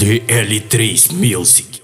DL3's music.